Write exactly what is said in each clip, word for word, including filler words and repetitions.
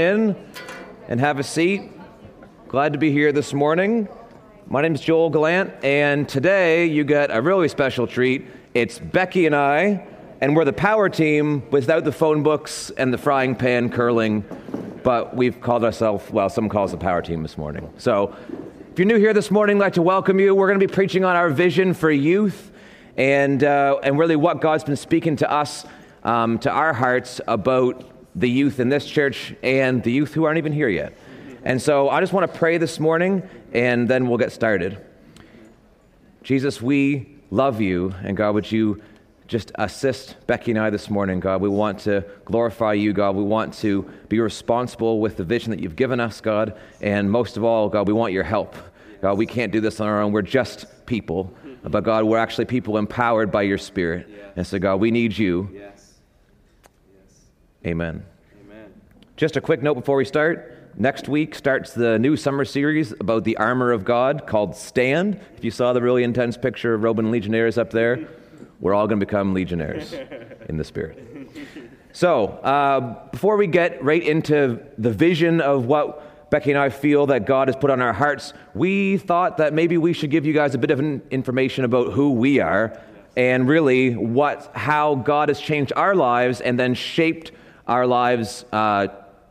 In and have a seat. Glad to be here this morning. My name is Joel Gallant, and today you get a really special treat. It's Becky and I, and we're the power team without the phone books and the frying pan curling, but we've called ourselves, well, some call us the power team this morning. So if you're new here this morning, I'd like to welcome you. We're going to be preaching on our vision for youth and, uh, and really what God's been speaking to us, um, to our hearts about the youth in this church and the youth who aren't even here yet. And so I just want to pray this morning, and then we'll get started. Jesus, we love you, and God, would you just assist Becky and I this morning, God. We want to glorify you, God. We want to be responsible with the vision that you've given us, God. And most of all, God, we want your help. God, we can't do this on our own. We're just people. But God, we're actually people empowered by your Spirit. And so, God, we need you. Amen. Amen. Just a quick note before we start. Next week starts the new summer series about the armor of God called Stand. If you saw the really intense picture of Roman legionnaires up there, we're all going to become legionnaires in the Spirit. So uh, before we get right into the vision of what Becky and I feel that God has put on our hearts, we thought that maybe we should give you guys a bit of information about who we are and really what, how God has changed our lives and then shaped our lives uh,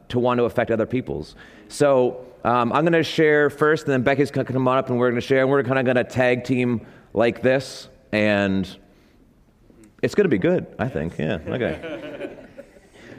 to want to affect other people's. So um, I'm going to share first, and then Becky's going to come on up, and we're going to share, and we're kind of going to tag team like this, and it's going to be good, I think. Yeah, okay.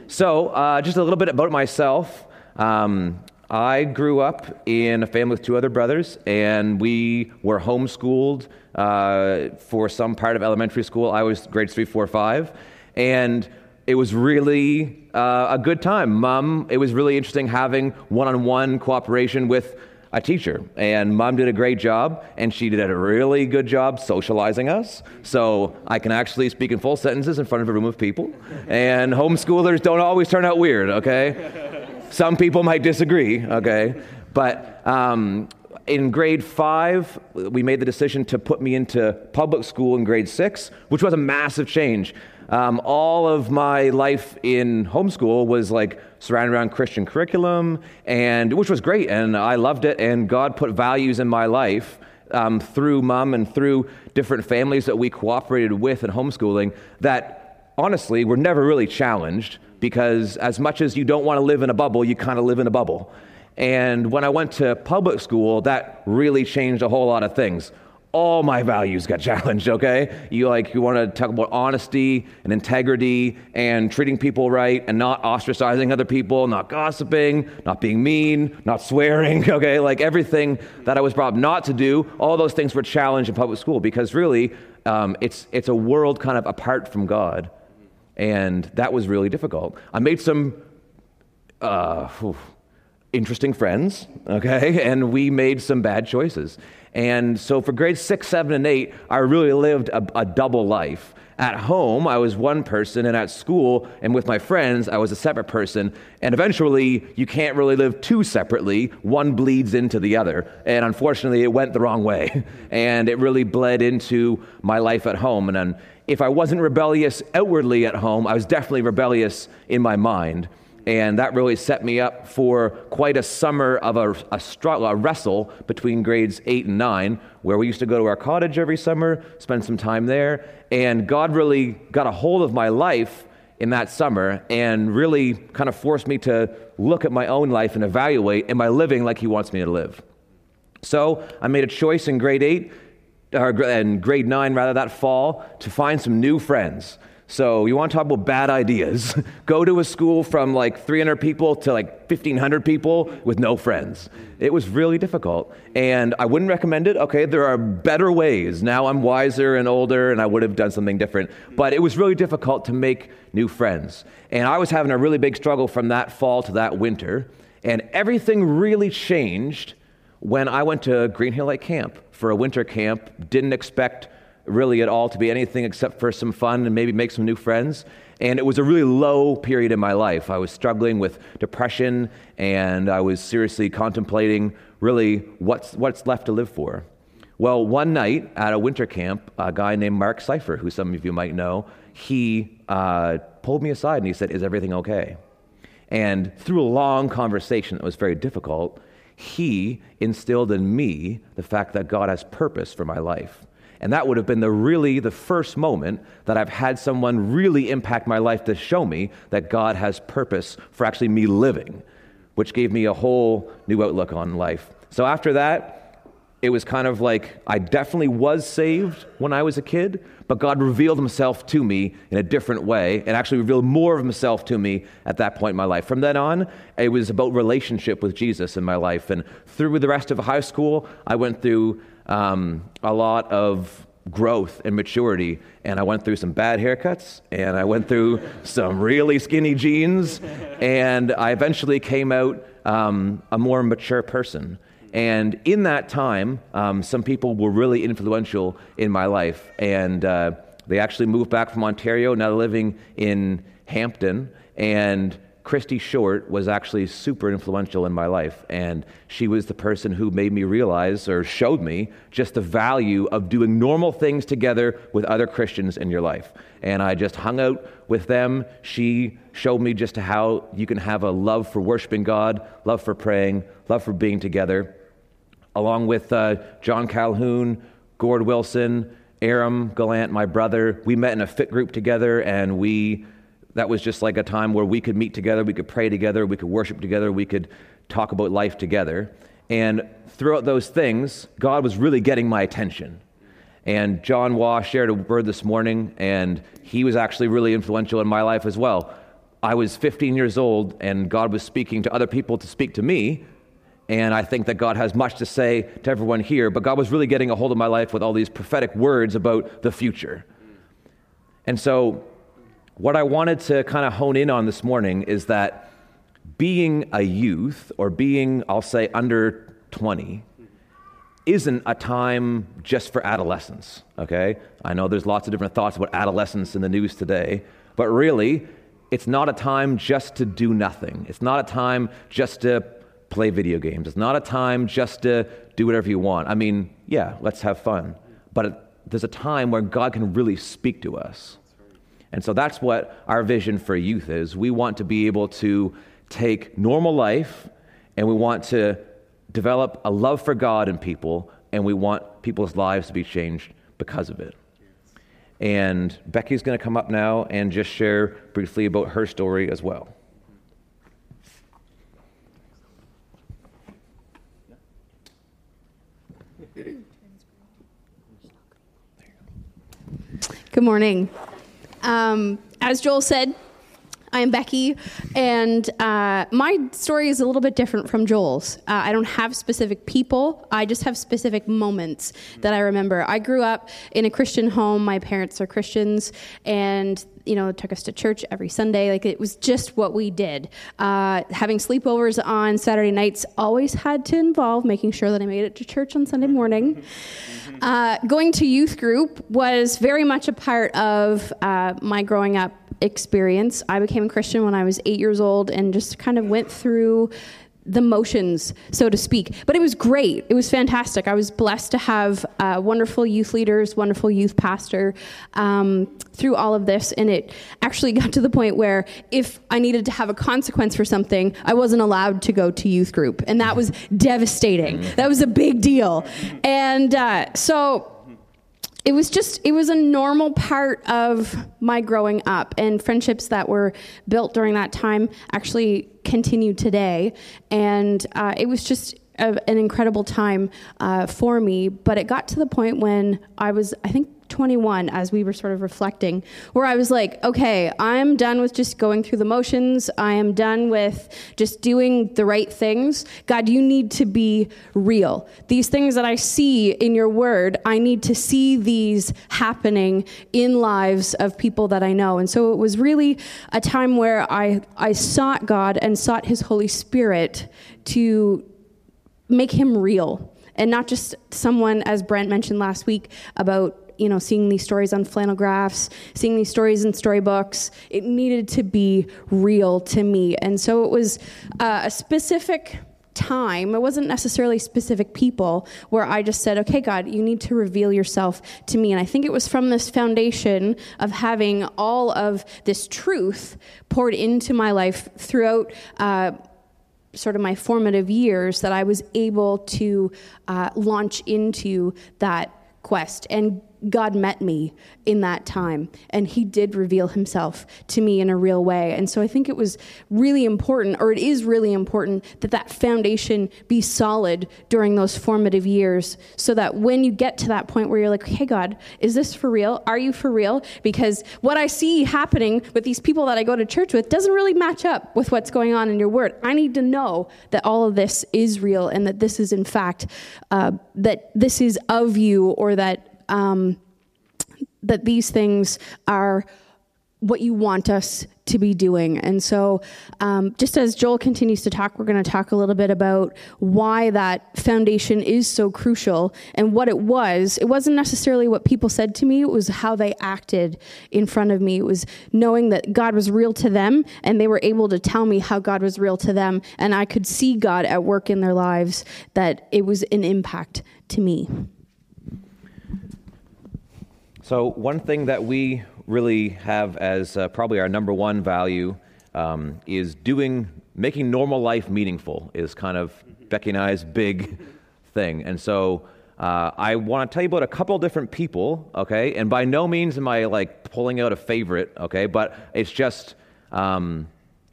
So uh, just a little bit about myself. Um, I grew up in a family with two other brothers, and we were homeschooled uh, for some part of elementary school. I was grades three, four, five, and it was really uh, a good time. Mom, it was really interesting having one-on-one cooperation with a teacher. And Mom did a great job, and she did a really good job socializing us. So I can actually speak in full sentences in front of a room of people. And homeschoolers don't always turn out weird, okay? Some people might disagree, okay? But um, in grade five, we made the decision to put me into public school in grade six, which was a massive change. Um, all of my life in homeschool was like surrounded around Christian curriculum, and which was great, and I loved it, and God put values in my life um, through Mom and through different families that we cooperated with in homeschooling that honestly were never really challenged, because as much as you don't want to live in a bubble, you kind of live in a bubble. And when I went to public school, that really changed a whole lot of things. All my values got challenged, okay? You like you want to talk about honesty and integrity and treating people right and not ostracizing other people, not gossiping, not being mean, not swearing, okay? Like everything that I was brought up not to do, all those things were challenged in public school, because really um, it's it's a world kind of apart from God, and that was really difficult. I made some uh, interesting friends, okay? And we made some bad choices. And so for grades six, seven, and eight, I really lived a, a double life. At home, I was one person, and at school and with my friends, I was a separate person. And eventually, you can't really live two separately. One bleeds into the other. And unfortunately, it went the wrong way. And it really bled into my life at home. And then if I wasn't rebellious outwardly at home, I was definitely rebellious in my mind. And that really set me up for quite a summer of a, a struggle, a wrestle between grades eight and nine, where we used to go to our cottage every summer, spend some time there. And God really got a hold of my life in that summer and really kind of forced me to look at my own life and evaluate, am I living like he wants me to live? So I made a choice in grade eight, or in grade nine rather, that fall, to find some new friends. So you want to talk about bad ideas. Go to a school from like three hundred people to like fifteen hundred people with no friends. It was really difficult. And I wouldn't recommend it. Okay, there are better ways. Now I'm wiser and older, and I would have done something different. But it was really difficult to make new friends. And I was having a really big struggle from that fall to that winter. And everything really changed when I went to Green Hill Lake Camp for a winter camp. Didn't expect really at all to be anything except for some fun and maybe make some new friends. And it was a really low period in my life. I was struggling with depression, and I was seriously contemplating really what's what's left to live for. Well, one night at a winter camp, a guy named Mark Seifer, who some of you might know, he uh, pulled me aside and he said, "Is everything okay?" And through a long conversation that was very difficult, he instilled in me the fact that God has purpose for my life. And that would have been the really the first moment that I've had someone really impact my life to show me that God has purpose for actually me living, which gave me a whole new outlook on life. So after that, it was kind of like I definitely was saved when I was a kid, but God revealed himself to me in a different way and actually revealed more of himself to me at that point in my life. From then on, it was about relationship with Jesus in my life. And through the rest of high school, I went through um, a lot of growth and maturity, and I went through some bad haircuts, and I went through some really skinny jeans, and I eventually came out um, a more mature person. And in that time, um, some people were really influential in my life, and uh, they actually moved back from Ontario, now living in Hampton, and Christy Short was actually super influential in my life, and she was the person who made me realize or showed me just the value of doing normal things together with other Christians in your life. And I just hung out with them. She showed me just how you can have a love for worshiping God, love for praying, love for being together, along with uh, John Calhoun, Gord Wilson, Aram Gallant, my brother. We met in a fit group together, and we that was just like a time where we could meet together, we could pray together, we could worship together, we could talk about life together. And throughout those things, God was really getting my attention. And John Waugh shared a word this morning, and he was actually really influential in my life as well. I was fifteen years old, and God was speaking to other people to speak to me, and I think that God has much to say to everyone here, but God was really getting a hold of my life with all these prophetic words about the future. And so what I wanted to kind of hone in on this morning is that being a youth, or being, I'll say, under twenty, isn't a time just for adolescence, okay? I know there's lots of different thoughts about adolescence in the news today, but really, it's not a time just to do nothing. It's not a time just to play video games. It's not a time just to do whatever you want. I mean, yeah, let's have fun, but there's a time where God can really speak to us. And so that's what our vision for youth is. We want to be able to take normal life, and we want to develop a love for God in people, and we want people's lives to be changed because of it. And Becky's going to come up now and just share briefly about her story as well. Good morning. Um, as Joel said, I am Becky, and uh, my story is a little bit different from Joel's. Uh, I don't have specific people, I just have specific moments that I remember. I grew up in a Christian home, my parents are Christians, and you know, took us to church every Sunday. Like, it was just what we did. Uh, having sleepovers on Saturday nights always had to involve making sure that I made it to church on Sunday morning. Uh, going to youth group was very much a part of uh, my growing up experience. I became a Christian when I was eight years old and just kind of went through the motions, so to speak. But it was great. It was fantastic. I was blessed to have uh, wonderful youth leaders, wonderful youth pastor um, through all of this. And it actually got to the point where if I needed to have a consequence for something, I wasn't allowed to go to youth group. And that was devastating. That was a big deal. And uh, so it was just, it was a normal part of my growing up, and friendships that were built during that time actually continue today. And uh, it was just a, an incredible time uh, for me, but it got to the point when I was, I think, twenty-one, as we were sort of reflecting, where I was like, okay, I'm done with just going through the motions. I am done with just doing the right things. God, you need to be real. These things that I see in your word, I need to see these happening in lives of people that I know. And so it was really a time where I, I sought God and sought his Holy Spirit to make him real, and not just someone, as Brent mentioned last week, about you know, seeing these stories on flannel graphs, seeing these stories in storybooks. It needed to be real to me. And so it was uh, a specific time, it wasn't necessarily specific people, where I just said, okay, God, you need to reveal yourself to me. And I think it was from this foundation of having all of this truth poured into my life throughout uh, sort of my formative years that I was able to uh, launch into that quest. And God met me in that time, and he did reveal himself to me in a real way. And so I think it was really important, or it is really important, that that foundation be solid during those formative years, so that when you get to that point where you're like, hey, God, is this for real? Are you for real? Because what I see happening with these people that I go to church with doesn't really match up with what's going on in your word. I need to know that all of this is real, and that this is, in fact, uh, that this is of you, or that Um, that these things are what you want us to be doing. And so um, just as Joel continues to talk, we're going to talk a little bit about why that foundation is so crucial and what it was. It wasn't necessarily what people said to me. It was how they acted in front of me. It was knowing that God was real to them, and they were able to tell me how God was real to them, and I could see God at work in their lives, that it was an impact to me. So one thing that we really have as uh, probably our number one value um, is doing, making normal life meaningful is kind of Becky and I's big thing. And so uh, I want to tell you about a couple different people, okay? And by no means am I like pulling out a favorite, okay? But it's just, um,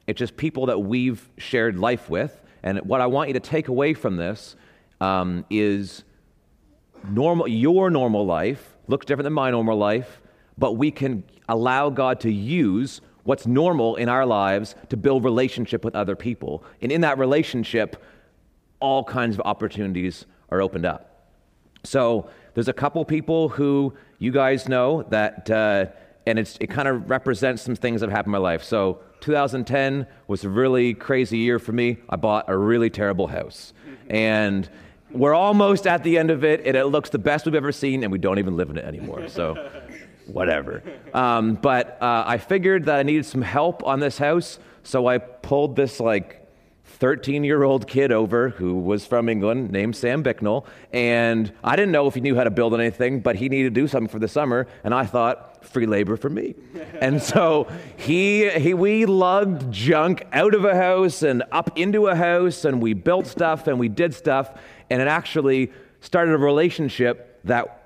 it's just people that we've shared life with. And what I want you to take away from this um, is normal, your normal life looks different than my normal life, but we can allow God to use what's normal in our lives to build relationship with other people. And in that relationship, all kinds of opportunities are opened up. So there's a couple people who you guys know that, uh, and it's, it kind of represents some things that have happened in my life. So two thousand ten was a really crazy year for me. I bought a really terrible house. And we're almost at the end of it, and it looks the best we've ever seen, and we don't even live in it anymore, so whatever. Um, but uh, I figured that I needed some help on this house, so I pulled this, like, thirteen-year-old kid over who was from England named Sam Bicknell, and I didn't know if he knew how to build anything, but he needed to do something for the summer, and I thought, free labor for me. And so he, he we lugged junk out of a house and up into a house, and we built stuff, and we did stuff, and it actually started a relationship that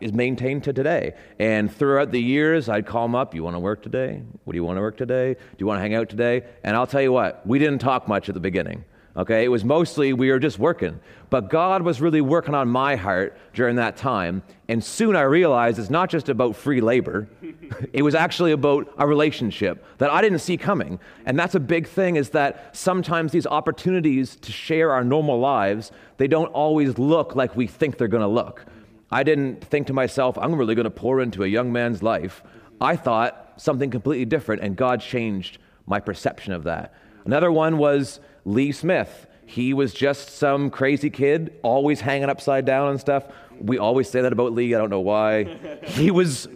is maintained to today. And throughout the years, I'd call him up, you want to work today? What do you want to work today? Do you want to hang out today? And I'll tell you what, we didn't talk much at the beginning, okay? It was mostly we were just working. But God was really working on my heart during that time. And soon I realized it's not just about free labor. It was actually about a relationship that I didn't see coming. And that's a big thing, is that sometimes these opportunities to share our normal lives, they don't always look like we think they're going to look. I didn't think to myself, I'm really going to pour into a young man's life. I thought something completely different, and God changed my perception of that. Another one was Lee Smith. He was just some crazy kid, always hanging upside down and stuff. We always say that about Lee. I don't know why. He was,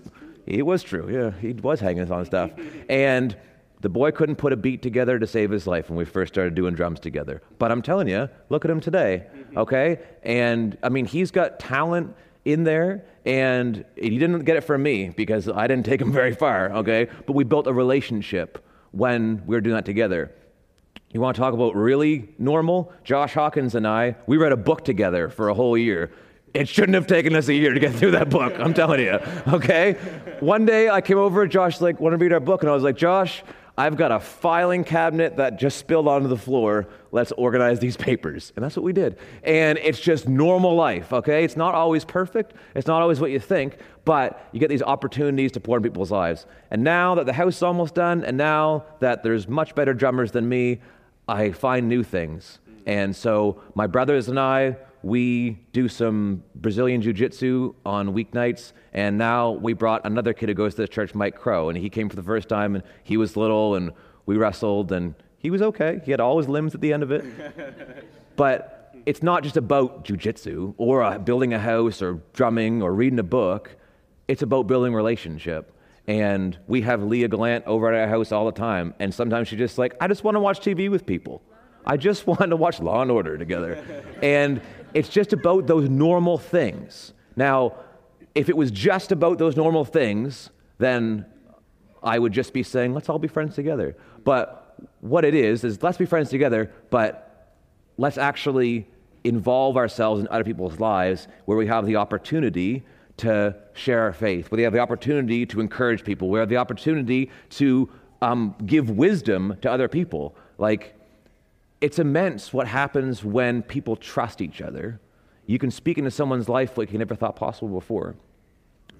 he was true. Yeah, he was hanging on stuff. And the boy couldn't put a beat together to save his life when we first started doing drums together. But I'm telling you, look at him today, okay? And, I mean, he's got talent in there, and he didn't get it from me because I didn't take him very far, okay? But we built a relationship when we were doing that together. You want to talk about really normal? Josh Hawkins and I, we read a book together for a whole year. It shouldn't have taken us a year to get through that book, I'm telling you, okay? One day I came over, Josh like, want to read our book? And I was like, Josh, I've got a filing cabinet that just spilled onto the floor. Let's organize these papers. And that's what we did. And it's just normal life, okay? It's not always perfect. It's not always what you think, but you get these opportunities to pour in people's lives. And now that the house is almost done, and now that there's much better drummers than me, I find new things. And so my brothers and I, we do some Brazilian jiu-jitsu on weeknights, and now we brought another kid who goes to the church, Mike Crow, and he came for the first time, and he was little, and we wrestled, and he was okay. He had all his limbs at the end of it. But it's not just about jiu-jitsu or uh, building a house or drumming or reading a book. It's about building relationship. And we have Leah Glant over at our house all the time, and sometimes she's just like, I just want to watch T V with people. I just wanted to watch Law and Order together. And it's just about those normal things. Now, if it was just about those normal things, then I would just be saying, let's all be friends together. But what it is, is let's be friends together, but let's actually involve ourselves in other people's lives where we have the opportunity to share our faith, where they have the opportunity to encourage people, where they have the opportunity to um, give wisdom to other people. Like, it's immense what happens when people trust each other. You can speak into someone's life like you never thought possible before.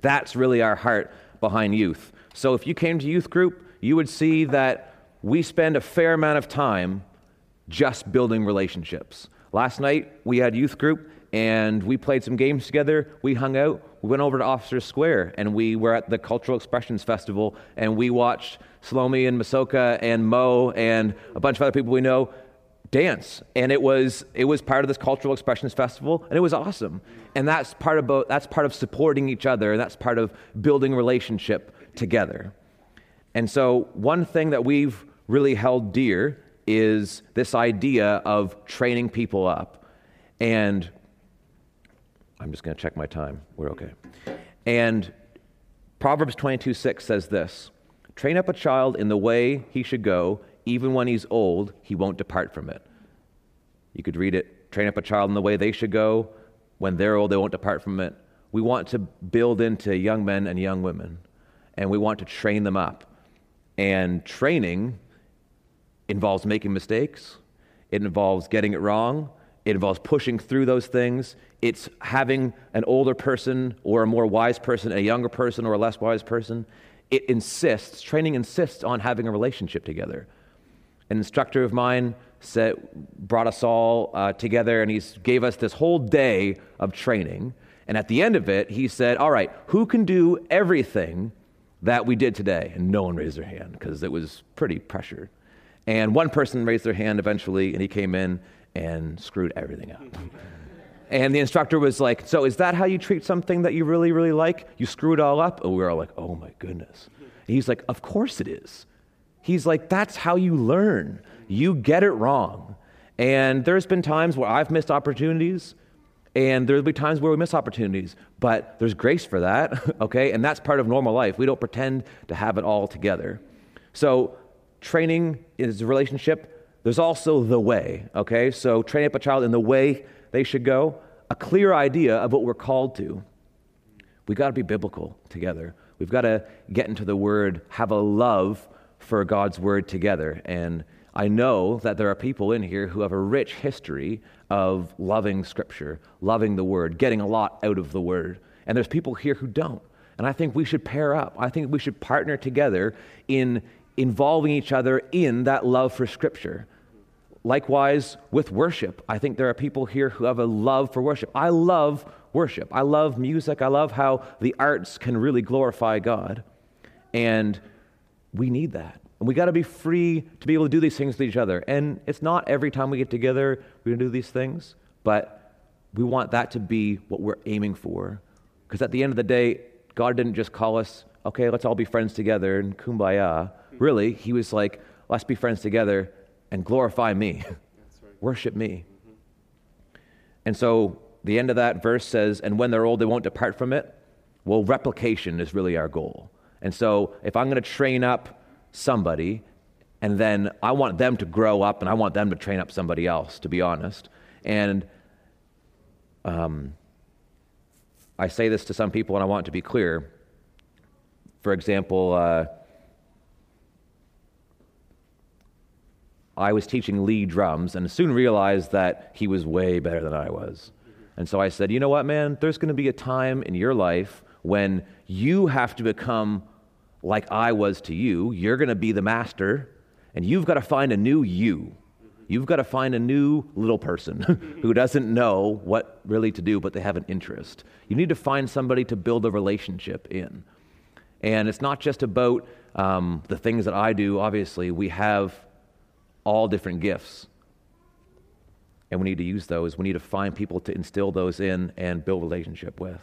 That's really our heart behind youth. So if you came to youth group, you would see that we spend a fair amount of time just building relationships. Last night, we had youth group, and we played some games together. We hung out. We went over to Officer's Square, and we were at the Cultural Expressions Festival, and we watched Salome and Masoka and Mo and a bunch of other people we know dance. And it was it was part of this Cultural Expressions Festival, and it was awesome. And that's part of, that's part of supporting each other, and that's part of building relationship together. And so one thing that we've really held dear is this idea of training people up. And I'm just going to check my time. We're okay. And Proverbs twenty-two six says this, "Train up a child in the way he should go. Even when he's old, he won't depart from it." You could read it, "Train up a child in the way they should go. When they're old, they won't depart from it." We want to build into young men and young women, and we want to train them up. And training involves making mistakes. It involves getting it wrong. It involves pushing through those things. It's having an older person or a more wise person, a younger person or a less wise person. It insists, training insists on having a relationship together. An instructor of mine said, brought us all uh, together, and he gave us this whole day of training. And at the end of it, he said, all right, who can do everything that we did today? And no one raised their hand because it was pretty pressured. And one person raised their hand eventually, and he came in and screwed everything up. And the instructor was like, so is that how you treat something that you really, really like? You screw it all up? And we were all like, oh my goodness. And he's like, of course it is. He's like, that's how you learn. You get it wrong. And there's been times where I've missed opportunities, and there'll be times where we miss opportunities, but there's grace for that, okay? And that's part of normal life. We don't pretend to have it all together. So training is a relationship. There's also the way, okay? So train up a child in the way they should go, a clear idea of what we're called to. We got to be biblical together. We've got to get into the Word, have a love for God's Word together. And I know that there are people in here who have a rich history of loving Scripture, loving the Word, getting a lot out of the Word. And there's people here who don't. And I think we should pair up. I think we should partner together in involving each other in that love for Scripture. Likewise, with worship, I think there are people here who have a love for worship. I love worship. I love music. I love how the arts can really glorify God. And we need that. And we got to be free to be able to do these things with each other. And it's not every time we get together we're going to do these things, but we want that to be what we're aiming for. Because at the end of the day, God didn't just call us, okay, let's all be friends together and kumbaya. Really, He was like, let's be friends together and glorify me. That's right. Worship me. Mm-hmm. And so the end of that verse says, and when they're old, they won't depart from it. Well, replication is really our goal. And so if I'm going to train up somebody, and then I want them to grow up, and I want them to train up somebody else, to be honest. And um, I say this to some people, and I want it to be clear. For example, uh, I was teaching Lee drums, and soon realized that he was way better than I was. And so I said, you know what, man, there's going to be a time in your life when you have to become like I was to you. You're going to be the master, and you've got to find a new you. You've got to find a new little person who doesn't know what really to do, but they have an interest. You need to find somebody to build a relationship in. And it's not just about um, the things that I do. Obviously, we have all different gifts, and we need to use those. We need to find people to instill those in and build relationship with.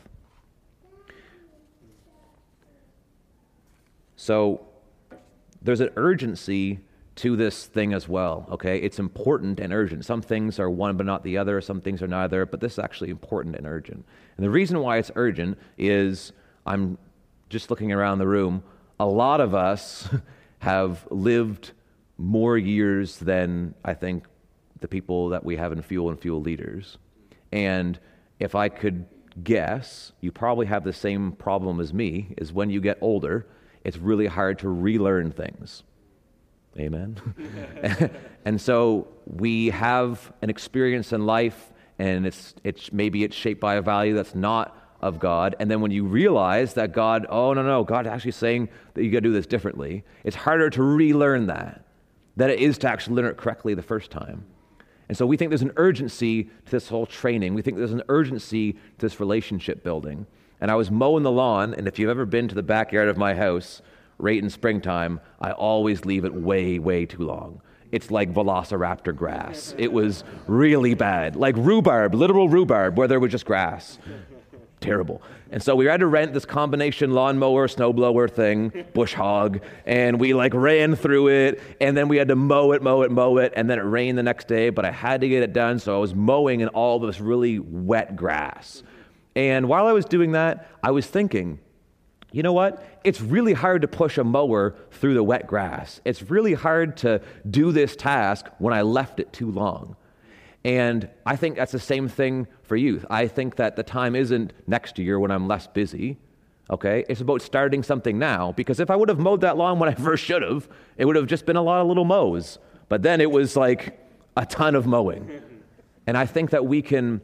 So there's an urgency to this thing as well, okay? It's important and urgent. Some things are one but not the other. Some things are neither, but this is actually important and urgent. And the reason why it's urgent is, I'm just looking around the room, a lot of us have lived more years than I think the people that we have in FUEL and FUEL leaders. And if I could guess, you probably have the same problem as me, is when you get older, it's really hard to relearn things. Amen. And so we have an experience in life, and it's it's maybe it's shaped by a value that's not of God. And then when you realize that God, oh no, no, God's actually saying that you got to do this differently, it's harder to relearn that than it is to actually learn it correctly the first time. And so we think there's an urgency to this whole training. We think there's an urgency to this relationship building. And I was mowing the lawn, and if you've ever been to the backyard of my house, right in springtime, I always leave it way, way too long. It's like velociraptor grass. It was really bad. Like rhubarb, literal rhubarb, where there was just grass. Terrible. And so we had to rent this combination lawnmower, snowblower thing, bush hog, and we like ran through it, and then we had to mow it, mow it, mow it, and then it rained the next day, but I had to get it done, so I was mowing in all this really wet grass. And while I was doing that, I was thinking, you know what? It's really hard to push a mower through the wet grass. It's really hard to do this task when I left it too long. And I think that's the same thing for youth. I think that the time isn't next year when I'm less busy, okay? It's about starting something now, because if I would have mowed that lawn when I first should have, it would have just been a lot of little mows. But then it was like a ton of mowing. And I think that we can,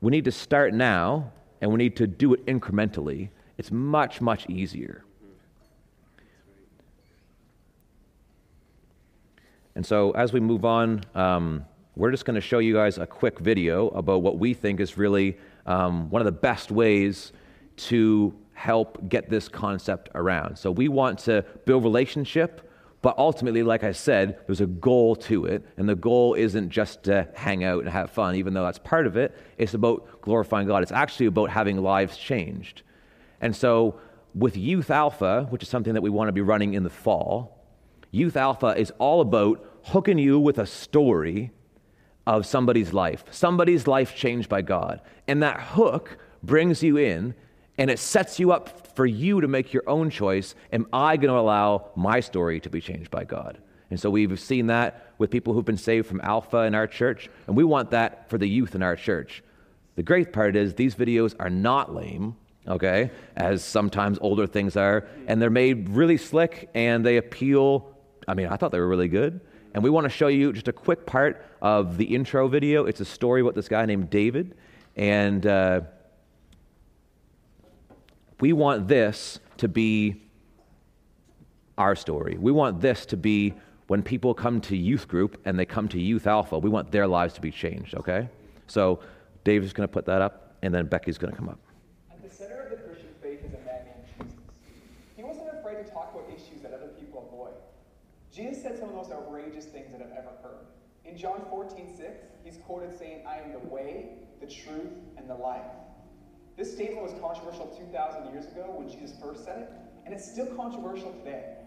we need to start now, and we need to do it incrementally. It's much, much easier. And so as we move on, um, we're just going to show you guys a quick video about what we think is really um, one of the best ways to help get this concept around. So we want to build relationship, but ultimately, like I said, there's a goal to it. And the goal isn't just to hang out and have fun, even though that's part of it. It's about glorifying God. It's actually about having lives changed. And so with Youth Alpha, which is something that we want to be running in the fall, Youth Alpha is all about hooking you with a story of somebody's life, somebody's life changed by God. And that hook brings you in, and it sets you up for you to make your own choice. Am I going to allow my story to be changed by God? And so we've seen that with people who've been saved from Alpha in our church, and we want that for the youth in our church. The great part is these videos are not lame, okay, as sometimes older things are, and they're made really slick, and they appeal. I mean, I thought they were really good, and we want to show you just a quick part of the intro video. It's a story about this guy named David, and uh, we want this to be our story. We want this to be when people come to youth group and they come to Youth Alpha, we want their lives to be changed, okay? So Dave's going to put that up, and then Becky's going to come up. Jesus said some of the most outrageous things that I've ever heard. In John fourteen six, he's quoted saying, "I am the way, the truth, and the life." This statement was controversial two thousand years ago when Jesus first said it, and it's still controversial today.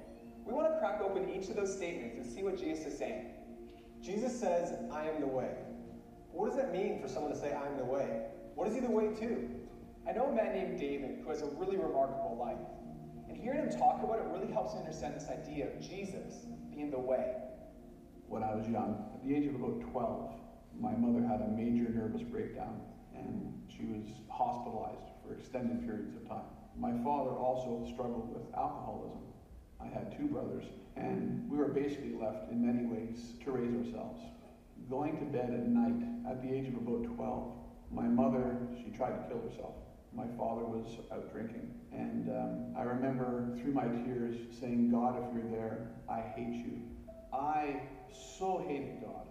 We want to crack open each of those statements and see what Jesus is saying. Jesus says, "I am the way." What does that mean for someone to say, "I'm the way"? What is he the way to? I know a man named David who has a really remarkable life. And hearing him talk about it really helps me understand this idea of Jesus being the way. When I was young, at the age of about twelve, my mother had a major nervous breakdown, and she was hospitalized for extended periods of time. My father also struggled with alcoholism. I had two brothers, and we were basically left in many ways to raise ourselves. Going to bed at night, at the age of about twelve, my mother, she tried to kill herself. My father was out drinking, and um, I remember through my tears saying, "God, if you're there, I hate you." I so hated God.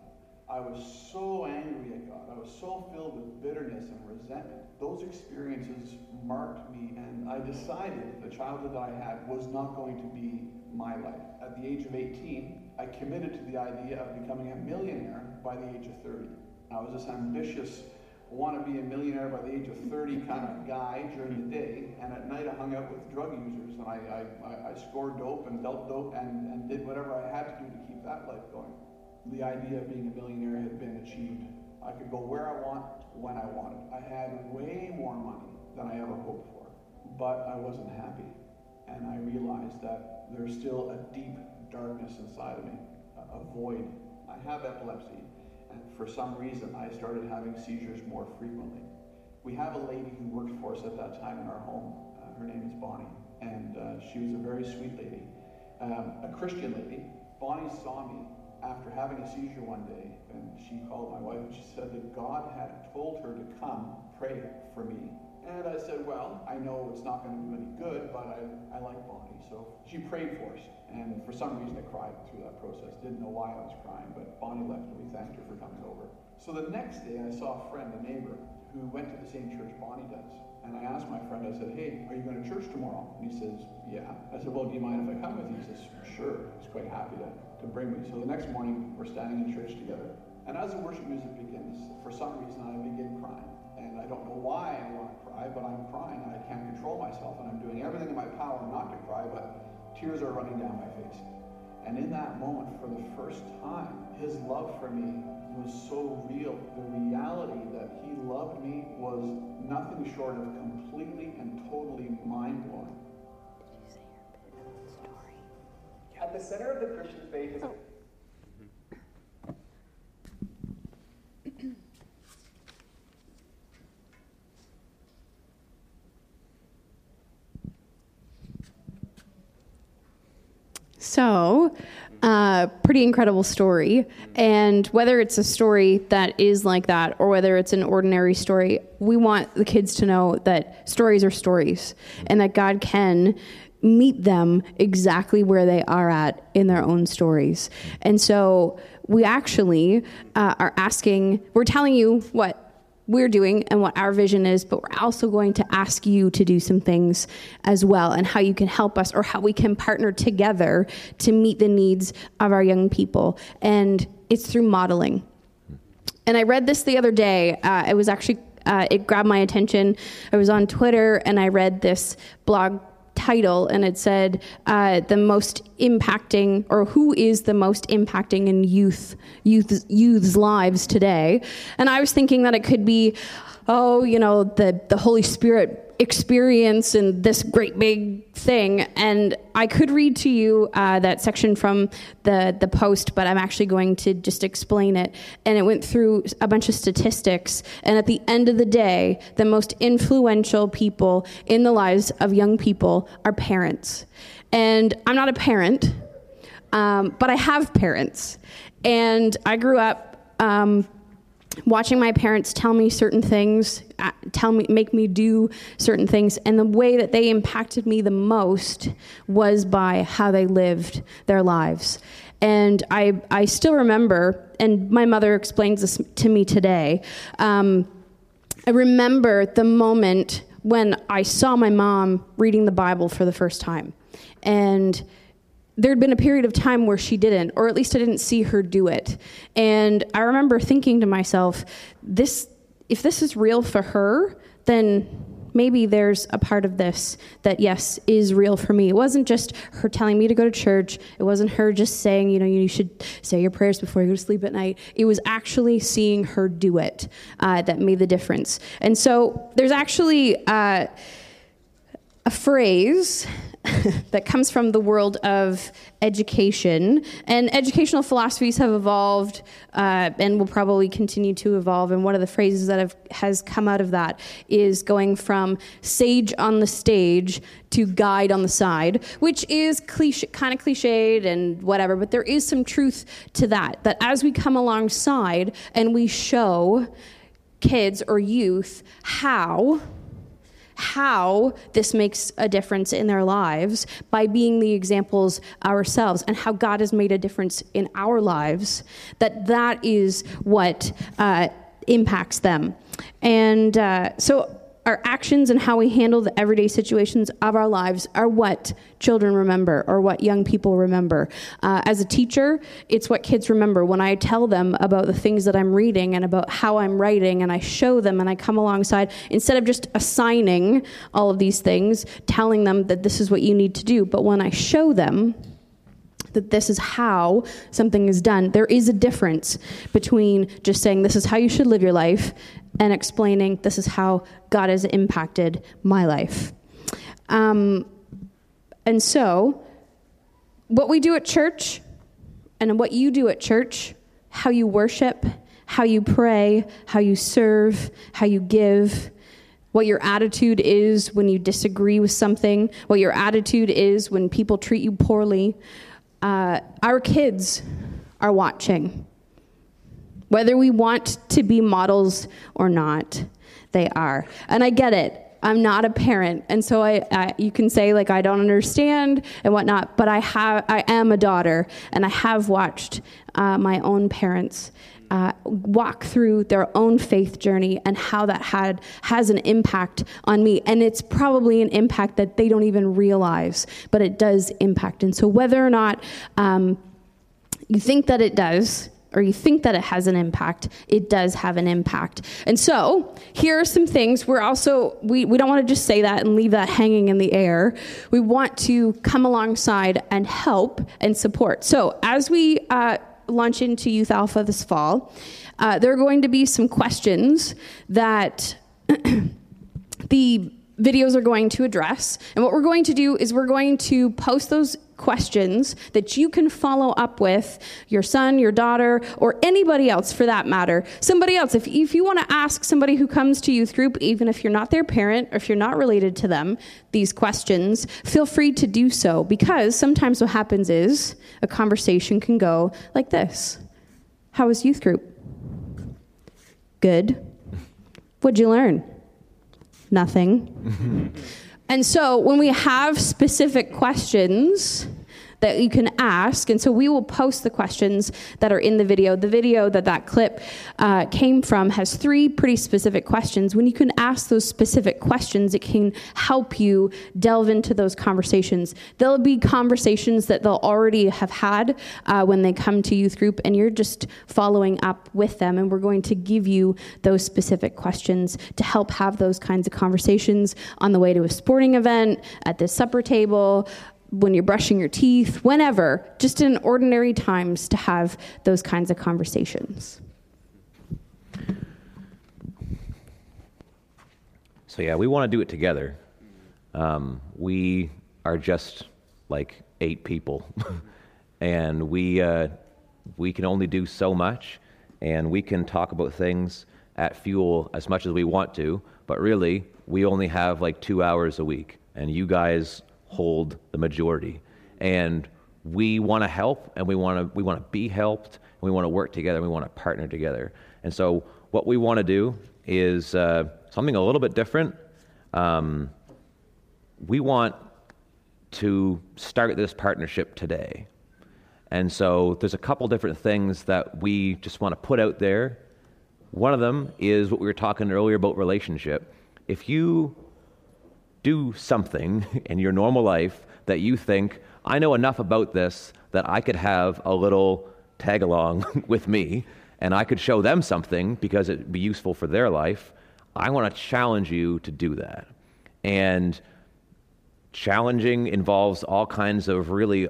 I was so angry at God. I was so filled with bitterness and resentment. Those experiences marked me, and I decided the childhood I had was not going to be my life. At the age of eighteen, I committed to the idea of becoming a millionaire by the age of thirty. I was this ambitious, want to be a millionaire by the age of thirty kind of guy during the day, and at night I hung out with drug users, and I, I, I scored dope and dealt dope and, and did whatever I had to do to keep that life going. The idea of being a millionaire had been achieved. I could go where I want, when I wanted. I had way more money than I ever hoped for, but I wasn't happy, and I realized that there's still a deep darkness inside of me, a void. I have epilepsy, and for some reason I started having seizures more frequently. We have a lady who worked for us at that time in our home. Uh, her name is Bonnie, and uh, she was a very sweet lady, um, a Christian lady. Bonnie saw me after having a seizure one day, and she called my wife and she said that God had told her to come pray for me. And I said, well, I know it's not going to do any good, but I, I like Bonnie. So she prayed for us, and for some reason I cried through that process. Didn't know why I was crying, but Bonnie left and we thanked her for coming over. So the next day I saw a friend, a neighbor, who went to the same church Bonnie does. And I asked my friend, I said, hey, are you going to church tomorrow? And he says, yeah. I said, well, do you mind if I come with you? He says, sure. He's quite happy to, to bring me. So the next morning we're standing in church together. And as the worship music begins, for some reason I begin crying. And I don't know why I want to cry, but I'm crying and I can't control myself, and I'm doing everything in my power not to cry, but tears are running down my face. And in that moment, for the first time, his love for me was so real. The reality that he loved me was nothing short of completely and totally mind-blowing. Did you say your Bible story? At the center of the Christian faith is... Oh. So, uh, pretty incredible story. And whether it's a story that is like that or whether it's an ordinary story, we want the kids to know that stories are stories and that God can meet them exactly where they are at in their own stories. And so we actually uh, are asking, we're telling you what we're doing and what our vision is, but we're also going to ask you to do some things as well, and how you can help us or how we can partner together to meet the needs of our young people. And it's through modeling. And I read this the other day. Uh, it was actually, uh, it grabbed my attention. I was on Twitter and I read this blog title, and it said uh, the most impacting, or who is the most impacting in youth, youth, youth's lives today. And I was thinking that it could be, oh, you know, the, the Holy Spirit experience and this great big thing. And I could read to you uh, that section from the, the post, but I'm actually going to just explain it. And it went through a bunch of statistics. And at the end of the day, the most influential people in the lives of young people are parents. And I'm not a parent, um, but I have parents. And I grew up um, watching my parents tell me certain things, tell me, make me do certain things, and the way that they impacted me the most was by how they lived their lives. And I, I still remember, and my mother explains this to me today, um, I remember the moment when I saw my mom reading the Bible for the first time. And there'd been a period of time where she didn't, or at least I didn't see her do it. And I remember thinking to myself, this, if this is real for her, then maybe there's a part of this that, yes, is real for me. It wasn't just her telling me to go to church. It wasn't her just saying, you know, you should say your prayers before you go to sleep at night. It was actually seeing her do it uh, that made the difference. And so there's actually uh, a phrase that comes from the world of education, and educational philosophies have evolved uh, and will probably continue to evolve, and one of the phrases that have, has come out of that is going from sage on the stage to guide on the side, which is cliche, kind of cliched and whatever, but there is some truth to that, that as we come alongside and we show kids or youth how how this makes a difference in their lives by being the examples ourselves, and how God has made a difference in our lives, that that is what uh, impacts them. And uh, so Our actions and how we handle the everyday situations of our lives are what children remember or what young people remember. Uh, as a teacher, it's what kids remember. When I tell them about the things that I'm reading and about how I'm writing, and I show them and I come alongside, instead of just assigning all of these things, telling them that this is what you need to do, but when I show them that this is how something is done, there is a difference between just saying this is how you should live your life and explaining this is how God has impacted my life. Um, and so what we do at church and what you do at church, how you worship, how you pray, how you serve, how you give, what your attitude is when you disagree with something, what your attitude is when people treat you poorly. Uh, our kids are watching. Whether we want to be models or not, they are. And I get it. I'm not a parent. And so I, I you can say, like, I don't understand and whatnot, but I have, I am a daughter, and I have watched uh, my own parents Uh, walk through their own faith journey and how that had has an impact on me. And it's probably an impact that they don't even realize, but it does impact. And so whether or not um, you think that it does, or you think that it has an impact, it does have an impact. And so here are some things. We're also, we, we don't want to just say that and leave that hanging in the air. We want to come alongside and help and support. So as we uh, launch into Youth Alpha this fall, uh, there are going to be some questions that the videos are going to address. And what we're going to do is we're going to post those questions that you can follow up with your son, your daughter, or anybody else for that matter. Somebody else, if, if you want to ask somebody who comes to youth group, even if you're not their parent or if you're not related to them, these questions, feel free to do so, because sometimes what happens is a conversation can go like this. How was youth group? Good. What'd you learn? Nothing. And so when we have specific questions that you can ask, and so we will post the questions that are in the video. The video that that clip uh, came from has three pretty specific questions. When you can ask those specific questions, it can help you delve into those conversations. There'll be conversations that they'll already have had uh, when they come to youth group, and you're just following up with them, and we're going to give you those specific questions to help have those kinds of conversations on the way to a sporting event, at the supper table, when you're brushing your teeth, whenever, just in ordinary times to have those kinds of conversations. So yeah, we want to do it together. Um, we are just like eight people, and we uh, we can only do so much, and we can talk about things at FUEL as much as we want to, but really, we only have like two hours a week, and you guys hold the majority, and we want to help, and we want to we want to be helped, and we want to work together, and we want to partner together. And so what we want to do is uh, something a little bit different. Um, we want to start this partnership today, and so there's a couple different things that we just want to put out there. One of them is what we were talking earlier about relationship. If you do something in your normal life that you think, I know enough about this that I could have a little tag along with me, and I could show them something because it'd be useful for their life, I want to challenge you to do that. And challenging involves all kinds of really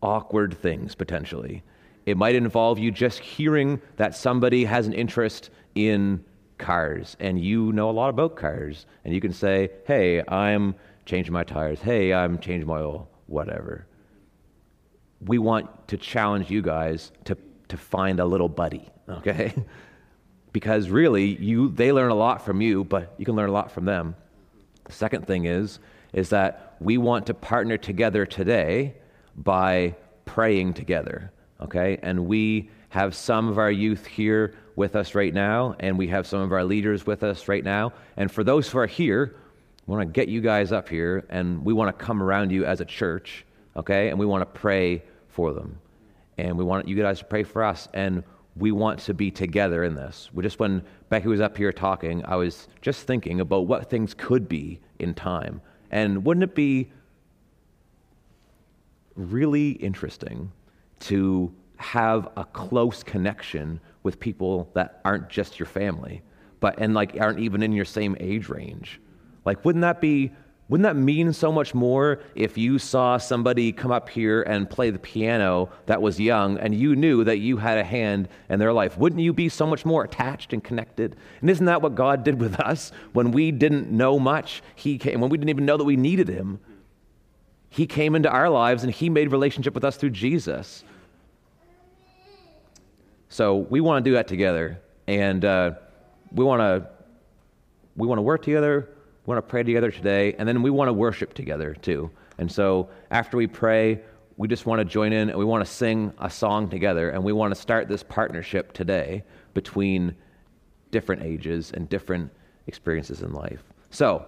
awkward things, potentially. It might involve you just hearing that somebody has an interest in cars, and you know a lot about cars, and you can say, hey, I'm changing my tires, hey, I'm changing my oil, whatever. We want to challenge you guys to to find a little buddy, okay? Because really, you they learn a lot from you, but you can learn a lot from them. The second thing is, is that we want to partner together today by praying together, okay? And we have some of our youth here with us right now, and we have some of our leaders with us right now. And for those who are here, we want to get you guys up here, and we want to come around you as a church, okay? And we want to pray for them. And we want you guys to pray for us. And we want to be together in this. We just, when Becky was up here talking, I was just thinking about what things could be in time. And wouldn't it be really interesting to have a close connection with people that aren't just your family, but and like aren't even in your same age range? Like, wouldn't that be, wouldn't that mean so much more if you saw somebody come up here and play the piano that was young and you knew that you had a hand in their life? Wouldn't you be so much more attached and connected? And isn't that what God did with us? When we didn't know much, He came. When we didn't even know that we needed Him, He came into our lives and He made relationship with us through Jesus. So we want to do that together. And uh, we want to we want to work together. We want to pray together today, and then we want to worship together too. And so after we pray, we just want to join in, and we want to sing a song together, and we want to start this partnership today between different ages and different experiences in life. So,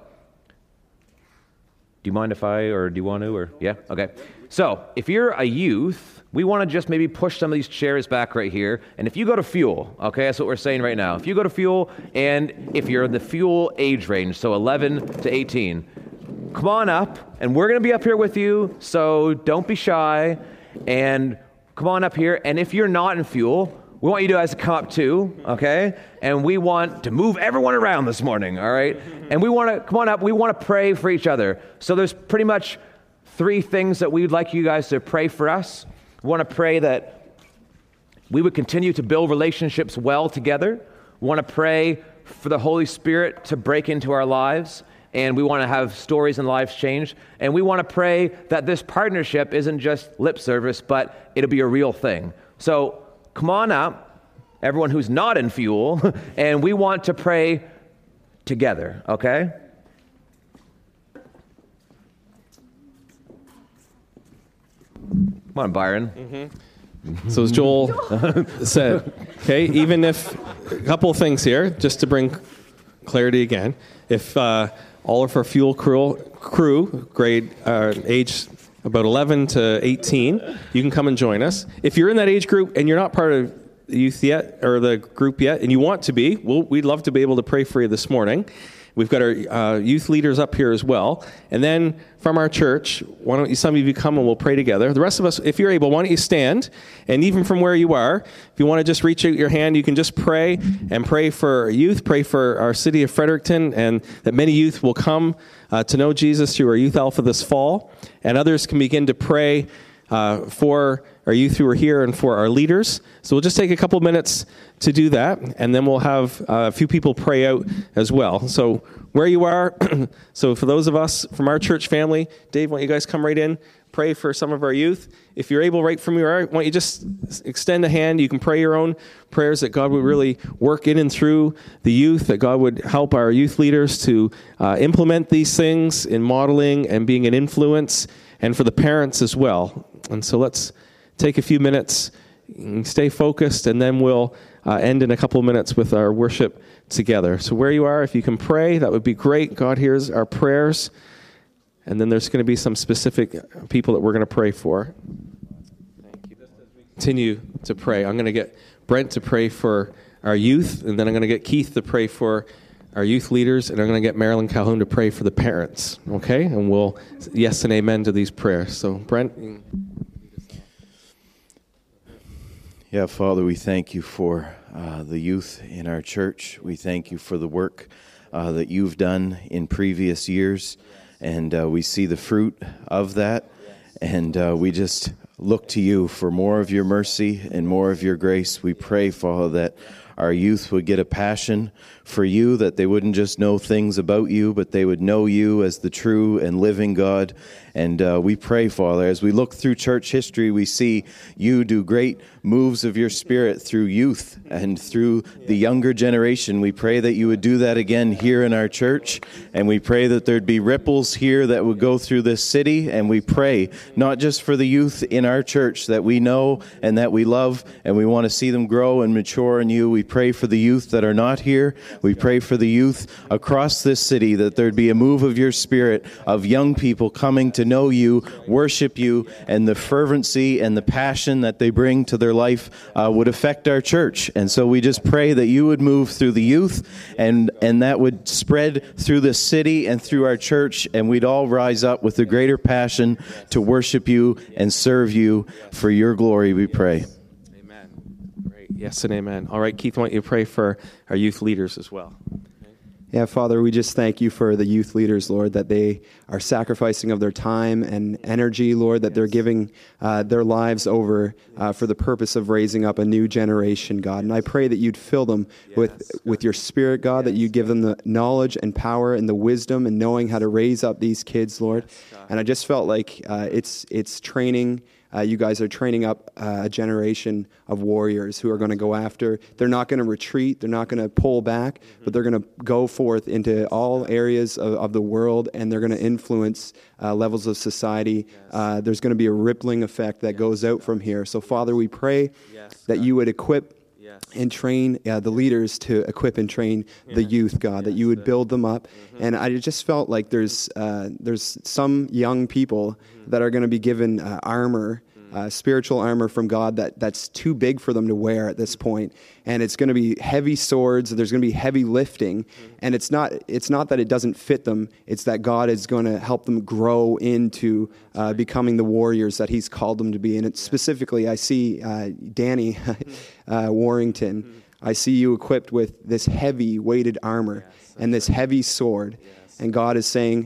do you mind if I, or do you want to, or, yeah, okay. So, if you're a youth, we want to just maybe push some of these chairs back right here, and if you go to FUEL, okay, that's what we're saying right now. If you go to FUEL, and if you're in the FUEL age range, so eleven to eighteen, come on up, and we're going to be up here with you, so don't be shy, and come on up here, and if you're not in FUEL, we want you guys to come up too, okay? And we want to move everyone around this morning, all right? And we want to, come on up, we want to pray for each other. So there's pretty much three things that we'd like you guys to pray for us. We want to pray that we would continue to build relationships well together. We want to pray for the Holy Spirit to break into our lives. And we want to have stories and lives changed. And we want to pray that this partnership isn't just lip service, but it'll be a real thing. So, come on up, everyone who's not in FUEL, and we want to pray together, okay? Come on, Byron. Mm-hmm. So as Joel said, okay, even if, a couple things here, just to bring clarity again. If uh, all of our FUEL crew, crew grade uh, age about eleven to eighteen, you can come and join us. If you're in that age group and you're not part of the youth yet, or the group yet, and you want to be, we'll, we'd love to be able to pray for you this morning. We've got our uh, youth leaders up here as well. And then from our church, why don't you, some of you come and we'll pray together. The rest of us, if you're able, why don't you stand? And even from where you are, if you want to just reach out your hand, you can just pray and pray for our youth, pray for our city of Fredericton, and that many youth will come uh, to know Jesus through our Youth Alpha this fall. And others can begin to pray uh, for our youth who are here and for our leaders. So we'll just take a couple minutes to do that, and then we'll have a few people pray out as well. So where you are, so for those of us from our church family, Dave, why don't you guys come right in, pray for some of our youth. If you're able, right from your heart, why don't you just extend a hand. You can pray your own prayers that God would really work in and through the youth, that God would help our youth leaders to uh, implement these things in modeling and being an influence, and for the parents as well. And so let's take a few minutes, stay focused, and then we'll uh, end in a couple of minutes with our worship together. So where you are, if you can pray, that would be great. God hears our prayers. And then there's going to be some specific people that we're going to pray for. Thank you. Continue to pray. I'm going to get Brent to pray for our youth, and then I'm going to get Keith to pray for our youth leaders, and I'm going to get Marilyn Calhoun to pray for the parents. Okay? And we'll yes and amen to these prayers. So Brent. Yeah, Father, we thank you for uh, the youth in our church. We thank you for the work uh, that you've done in previous years, and uh, we see the fruit of that, and uh, we just look to you for more of your mercy and more of your grace. We pray, Father, that our youth would get a passion for you, that they wouldn't just know things about you, but they would know you as the true and living God. And uh, we pray, Father, as we look through church history, we see you do great moves of your Spirit through youth and through the younger generation. We pray that you would do that again here in our church, and we pray that there'd be ripples here that would go through this city. And we pray not just for the youth in our church that we know and that we love, and we want to see them grow and mature in you. We pray for the youth that are not here. We pray for the youth across this city, that there'd be a move of your spirit, of young people coming to know you, worship you, and the fervency and the passion that they bring to their life uh, would affect our church. And so we just pray that you would move through the youth, and, and that would spread through the city and through our church, and we'd all rise up with a greater passion to worship you and serve you for your glory, we pray. Yes and amen. All right, Keith, why don't you pray for our youth leaders as well? Yeah, Father, we just thank you for the youth leaders, Lord, that they are sacrificing of their time and energy, Lord, that they're giving uh, their lives over uh, for the purpose of raising up a new generation, God. And I pray that you'd fill them with, with your spirit, God, that you'd give them the knowledge and power and the wisdom and knowing how to raise up these kids, Lord. And I just felt like uh, it's it's training. Uh, you guys are training up uh, a generation of warriors who are going to go after. They're not going to retreat. They're not going to pull back, mm-hmm. but they're going to go forth into all areas of, of the world, and they're going to influence uh, levels of society. Yes. Uh, there's going to be a rippling effect that yes. goes out from here. So, Father, we pray yes. that you would equip yes. and train uh, the leaders to equip and train yeah. the youth, God, yes. that you would build them up. Mm-hmm. And I just felt like there's, uh, there's some young people mm-hmm. that are going to be given uh, armor, Uh, spiritual armor from God that, that's too big for them to wear at this point. And it's going to be heavy swords. There's going to be heavy lifting. And it's not it's not that it doesn't fit them. It's that God is going to help them grow into uh, becoming the warriors that he's called them to be. And it's specifically, I see uh, Danny uh, Warrington. I see you equipped with this heavy weighted armor and this heavy sword. And God is saying,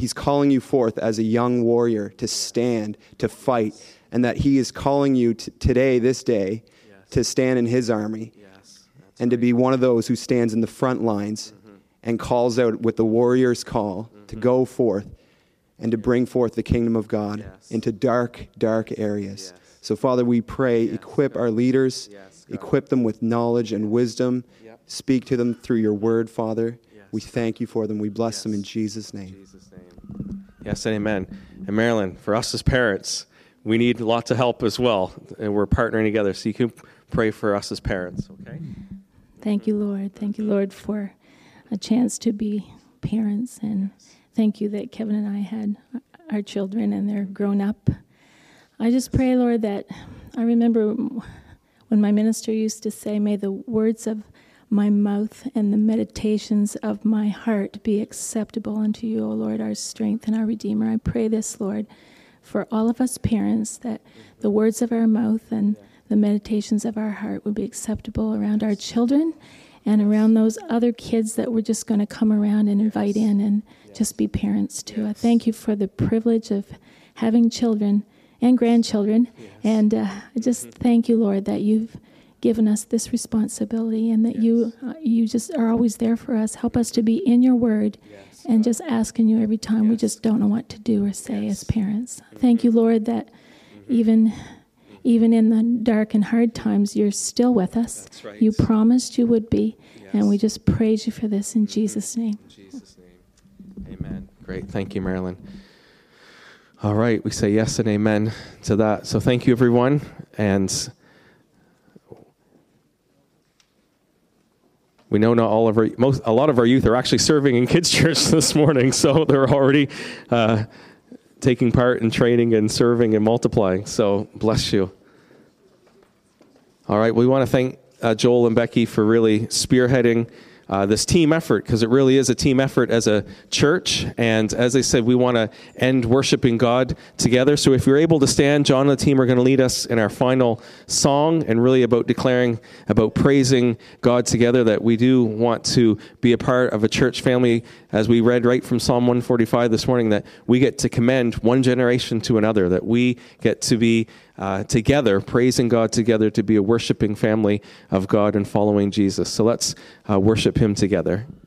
he's calling you forth as a young warrior to stand, to fight, and that he is calling you t- today, this day, yes. to stand in his army yes, and to be one of those who stands in the front lines mm-hmm. and calls out with the warrior's call mm-hmm. to go forth and to bring forth the kingdom of God yes. into dark, dark areas. Yes. So, Father, we pray, yes, equip God. Our leaders, yes, equip them with knowledge and wisdom, yep. speak to them through your word, Father. Yes. We thank you for them. We bless yes. them in Jesus' name. In Jesus' name. Yes, and amen. And Marilyn, for us as parents, we need lots of help as well, and we're partnering together. So you can pray for us as parents, okay? Thank you, Lord. Thank you, Lord, for a chance to be parents, and thank you that Kevin and I had our children, and they're grown up. I just pray, Lord, that I remember when my minister used to say, "May the words of my mouth and the meditations of my heart be acceptable unto you, O Lord, our strength and our Redeemer." I pray this, Lord, for all of us parents, that the words of our mouth and the meditations of our heart would be acceptable around our children and around those other kids that we're just going to come around and invite in and just be parents to. I thank you for the privilege of having children and grandchildren. And uh, I just thank you, Lord, that you've given us this responsibility, and that yes. you uh, you just are always there for us. Help us to be in your word yes, and God. Just asking you every time yes. we just don't know what to do or say yes. as parents. Mm-hmm. Thank you, Lord, that mm-hmm. even even in the dark and hard times, you're still with us. That's right. You promised you would be, yes. and we just praise you for this in mm-hmm. Jesus' name. In Jesus' name. Amen. Great. Thank you, Marilyn. All right. We say yes and amen to that. So thank you, everyone. And we know not all of our, most, a lot of our youth are actually serving in kids' church this morning, so they're already uh, taking part in training and serving and multiplying. So bless you. All right, we want to thank uh, Joel and Becky for really spearheading uh, this team effort, because it really is a team effort as a church. And as I said, we want to end worshiping God together. So if you're able to stand, John and the team are going to lead us in our final song, and really about declaring, about praising God together, that we do want to be a part of a church family, as we read right from Psalm one forty-five this morning, that we get to commend one generation to another, that we get to be Uh, together, praising God together, to be a worshiping family of God and following Jesus. So let's uh, worship him together.